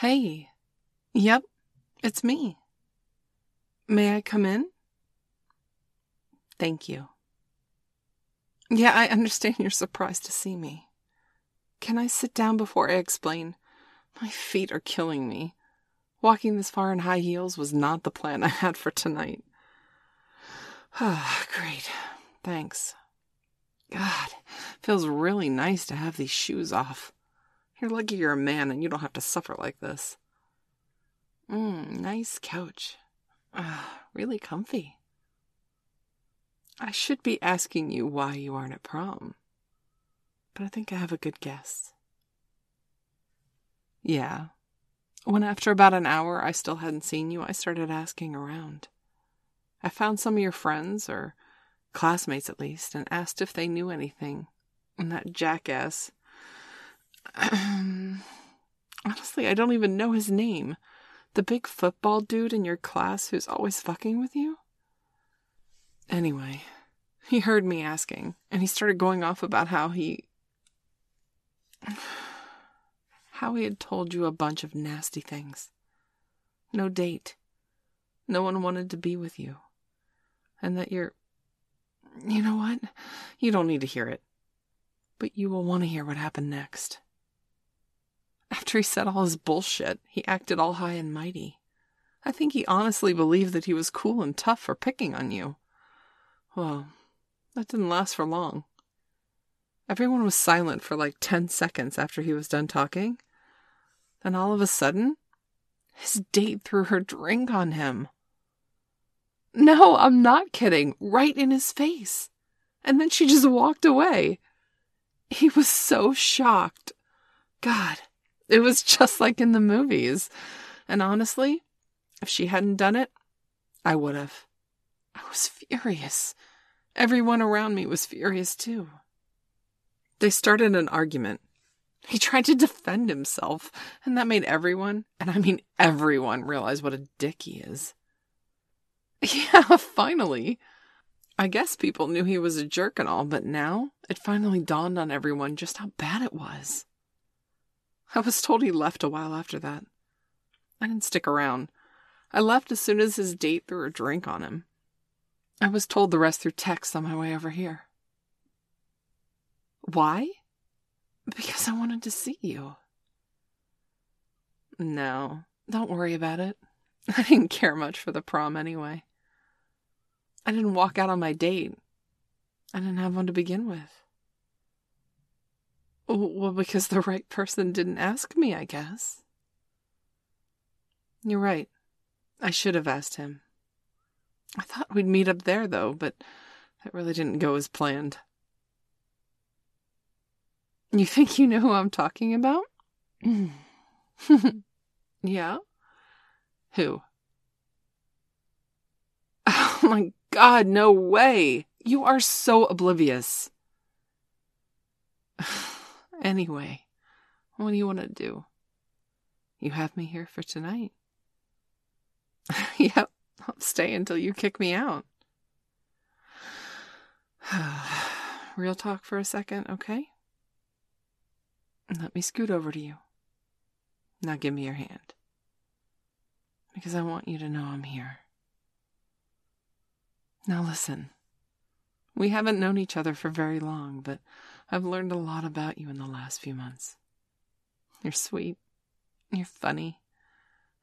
Hey. Yep, it's me. May I come in? Thank you. Yeah, I understand you're surprised to see me. Can I sit down before I explain? My feet are killing me. Walking this far in high heels was not the plan I had for tonight. Ah, great. Thanks. God, feels really nice to have these shoes off. You're lucky you're a man and you don't have to suffer like this. Nice couch. Really comfy. I should be asking you why you aren't at prom, but I think I have a good guess. Yeah. When after about an hour I still hadn't seen you, I started asking around. I found some of your friends, or classmates at least, and asked if they knew anything. And that jackass... honestly, I don't even know his name. The big football dude in your class who's always fucking with you? Anyway, he heard me asking, and he started going off about how he had told you a bunch of nasty things. No date. No one wanted to be with you. And that you're... You know what? You don't need to hear it. But you will want to hear what happened next. After he said all his bullshit, he acted all high and mighty. I think he honestly believed that he was cool and tough for picking on you. Well, that didn't last for long. Everyone was silent for like 10 seconds after he was done talking. Then all of a sudden, his date threw her drink on him. No, I'm not kidding. Right in his face. And then she just walked away. He was so shocked. God, it was just like in the movies. And honestly, if she hadn't done it, I would have. I was furious. Everyone around me was furious too. They started an argument. He tried to defend himself, and that made everyone, and I mean everyone, realize what a dick he is. Yeah, finally. I guess people knew he was a jerk and all, but now it finally dawned on everyone just how bad it was. I was told he left a while after that. I didn't stick around. I left as soon as his date threw a drink on him. I was told the rest through text on my way over here. Why? Because I wanted to see you. No, don't worry about it. I didn't care much for the prom anyway. I didn't walk out on my date. I didn't have one to begin with. Well, because the right person didn't ask me, I guess. You're right. I should have asked him. I thought we'd meet up there, though, but that really didn't go as planned. You think you know who I'm talking about? Yeah? Who? Oh my God, no way! You are so oblivious. Anyway, what do you want to do? You have me here for tonight. Yep. I'll stay until you kick me out. Real talk for a second, okay? Let me scoot over to you. Now give me your hand. Because I want you to know I'm here. Now listen. We haven't known each other for very long, but I've learned a lot about you in the last few months. You're sweet. You're funny.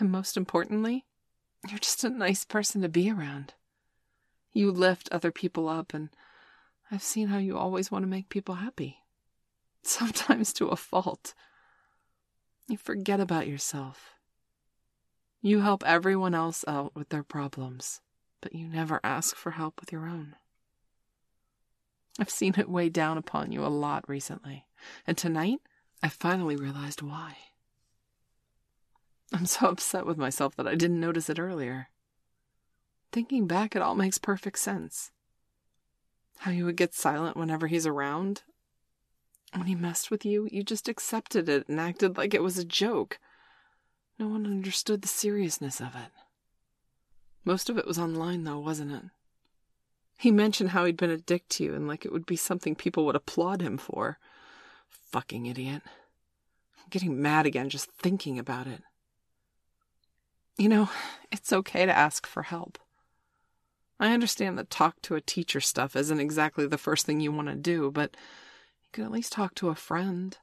And most importantly... You're just a nice person to be around. You lift other people up, and I've seen how you always want to make people happy. Sometimes to a fault. You forget about yourself. You help everyone else out with their problems, but you never ask for help with your own. I've seen it weigh down upon you a lot recently, and tonight I finally realized why. I'm so upset with myself that I didn't notice it earlier. Thinking back, it all makes perfect sense. How you would get silent whenever he's around. When he messed with you, you just accepted it and acted like it was a joke. No one understood the seriousness of it. Most of it was online, though, wasn't it? He mentioned how he'd been a dick to you and like it would be something people would applaud him for. Fucking idiot. I'm getting mad again just thinking about it. You know, it's okay to ask for help. I understand that talk to a teacher stuff isn't exactly the first thing you want to do, but you can at least talk to a friend.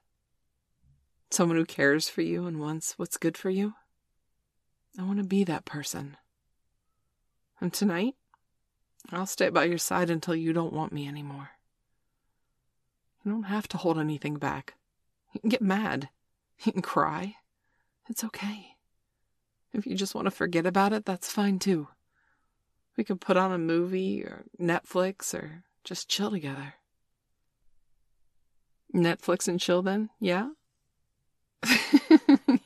Someone who cares for you and wants what's good for you. I want to be that person. And tonight, I'll stay by your side until you don't want me anymore. You don't have to hold anything back. You can get mad. You can cry. It's okay. If you just want to forget about it, that's fine too. We could put on a movie or Netflix or just chill together. Netflix and chill then, yeah?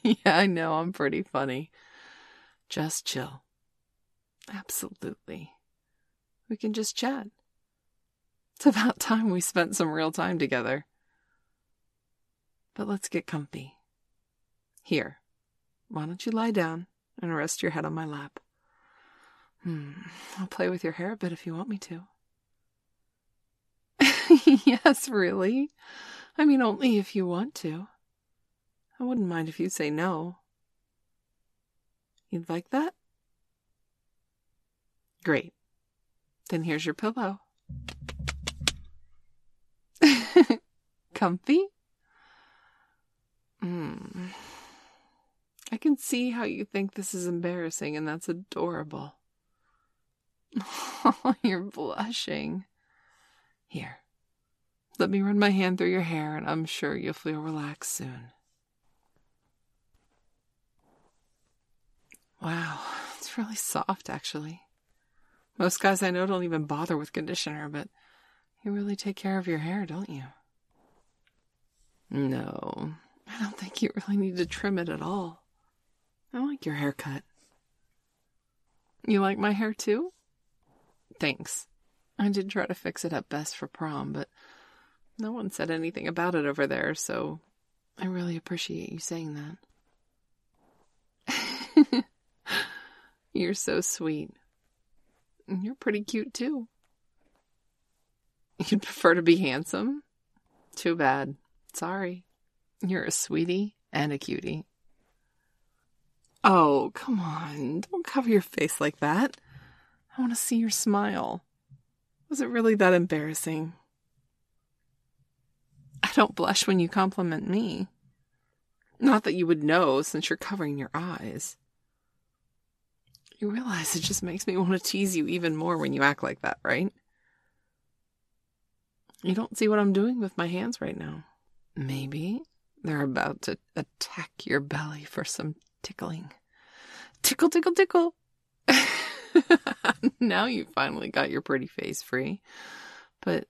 Yeah, I know, I'm pretty funny. Just chill. Absolutely. We can just chat. It's about time we spent some real time together. But let's get comfy. Here, why don't you lie down and rest your head on my lap? I'll play with your hair a bit if you want me to. Yes, really? I mean, only if you want to. I wouldn't mind if you'd say no. You'd like that? Great. Then here's your pillow. Comfy? I can see how you think this is embarrassing, and that's adorable. Oh, you're blushing. Here, let me run my hand through your hair, and I'm sure you'll feel relaxed soon. Wow, it's really soft, actually. Most guys I know don't even bother with conditioner, but you really take care of your hair, don't you? No, I don't think you really need to trim it at all. I like your haircut. You like my hair too? Thanks. I did try to fix it up best for prom, but no one said anything about it over there, so I really appreciate you saying that. You're so sweet. You're pretty cute, too. You'd prefer to be handsome? Too bad. Sorry. You're a sweetie and a cutie. Oh, come on. Don't cover your face like that. I want to see your smile. Was it really that embarrassing? I don't blush when you compliment me. Not that you would know, since you're covering your eyes. You realize it just makes me want to tease you even more when you act like that, right? You don't see what I'm doing with my hands right now. Maybe they're about to attack your belly for some tickling. Tickle, tickle, tickle. Now you finally got your pretty face free. But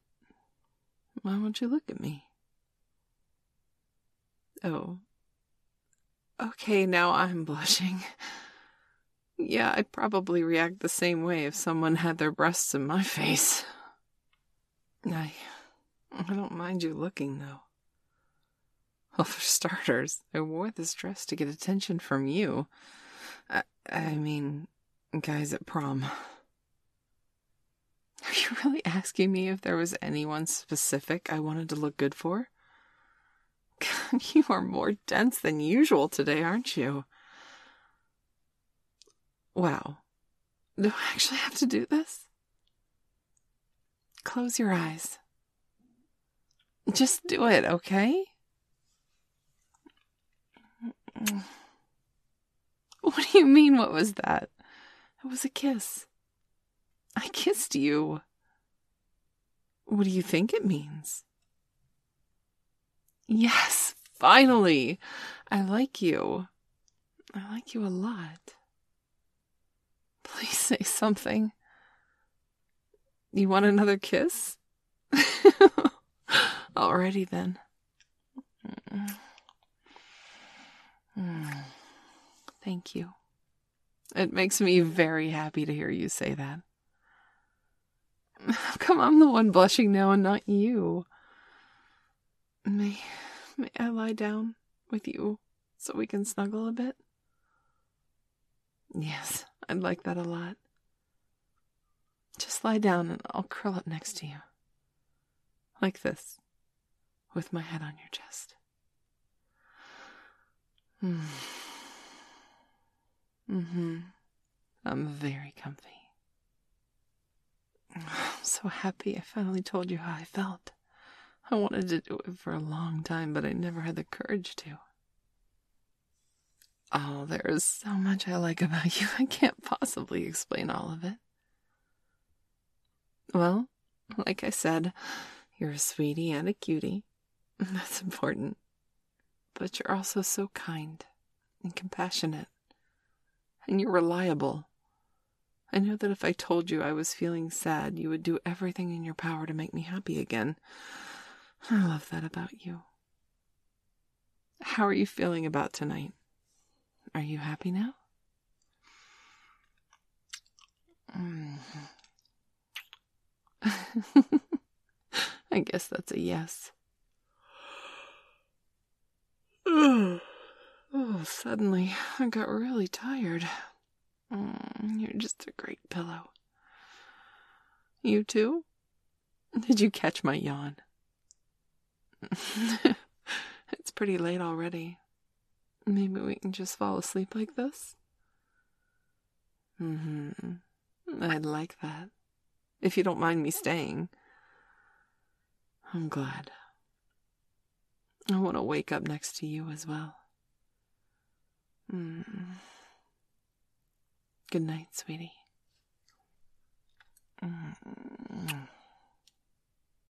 why won't you look at me? Oh. Okay, now I'm blushing. Yeah, I'd probably react the same way if someone had their breasts in my face. I don't mind you looking, though. Well, for starters, I wore this dress to get attention from you. I mean, guys at prom. Are you really asking me if there was anyone specific I wanted to look good for? God, you are more dense than usual today, aren't you? Wow. Do I actually have to do this? Close your eyes. Just do it, okay? What do you mean, what was that? It was a kiss. I kissed you. What do you think it means? Yes, finally! I like you. I like you a lot. Please say something. You want another kiss? Alrighty then. Thank you. It makes me very happy to hear you say that. How come I'm the one blushing now and not you? May I lie down with you so we can snuggle a bit? Yes. I'd like that a lot. Just lie down and I'll curl up next to you. Like this. With my head on your chest. I'm very comfy. I'm so happy I finally told you how I felt. I wanted to do it for a long time, but I never had the courage to. Oh, there is so much I like about you. I can't possibly explain all of it. Well, like I said, you're a sweetie and a cutie. That's important. But you're also so kind and compassionate. And you're reliable. I know that if I told you I was feeling sad, you would do everything in your power to make me happy again. I love that about you. How are you feeling about tonight? Are you happy now? I guess that's a yes. Oh, suddenly I got really tired. You're just a great pillow. You too? Did you catch my yawn? It's pretty late already. Maybe we can just fall asleep like this? I'd like that. If you don't mind me staying. I'm glad. I want to wake up next to you as well. Good night, sweetie.